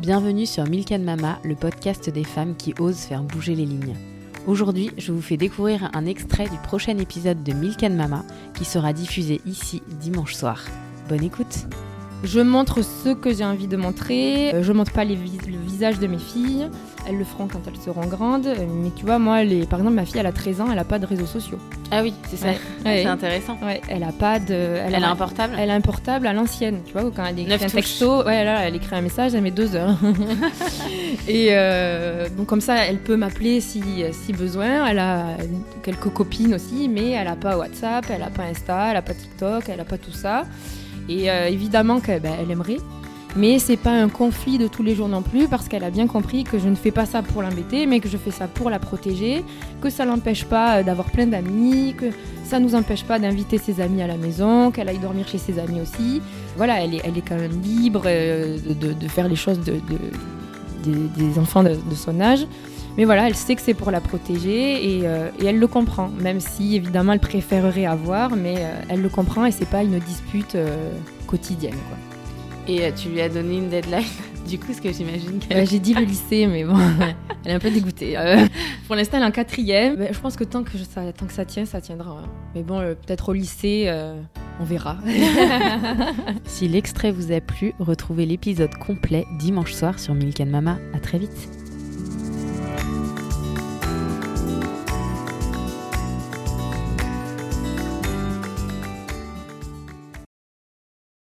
Bienvenue sur Milk and Mama, le podcast des femmes qui osent faire bouger les lignes. Aujourd'hui, je vous fais découvrir un extrait du prochain épisode de Milk and Mama qui sera diffusé ici dimanche soir. Bonne écoute. Je montre ce que j'ai envie de montrer, je montre pas le visage de mes filles, elles le feront quand elles seront grandes, mais tu vois, moi, par exemple, ma fille, elle a 13 ans, elle a pas de réseaux sociaux. Ah oui, c'est ça, ouais. C'est intéressant. Ouais, elle a pas de... Elle a un portable. Elle a un portable à l'ancienne, tu vois, où quand elle écrit un texto, ouais, là, elle écrit un message, elle met 2 heures. Et donc comme ça, elle peut m'appeler si besoin, elle a quelques copines aussi, mais elle a pas WhatsApp, elle a pas Insta, elle a pas TikTok, elle a pas tout ça. Et évidemment qu'elle aimerait, mais c'est pas un conflit de tous les jours non plus, parce qu'elle a bien compris que je ne fais pas ça pour l'embêter, mais que je fais ça pour la protéger, que ça l'empêche pas d'avoir plein d'amis, que ça nous empêche pas d'inviter ses amis à la maison, qu'elle aille dormir chez ses amis aussi. Voilà, elle est quand même libre de faire les choses des enfants de son âge. Mais voilà, elle sait que c'est pour la protéger et elle le comprend, même si évidemment elle préférerait avoir, mais elle le comprend et c'est pas une dispute quotidienne, quoi. Et tu lui as donné une deadline, du coup, ce que j'imagine qu'elle... J'ai dit le lycée, mais bon, elle est un peu dégoûtée. Pour l'instant, elle est en 4e. Bah, je pense que tant que ça tient, ça tiendra. Ouais. Mais bon, peut-être au lycée, on verra. Si l'extrait vous a plu, retrouvez l'épisode complet dimanche soir sur Milk and Mama. À très vite.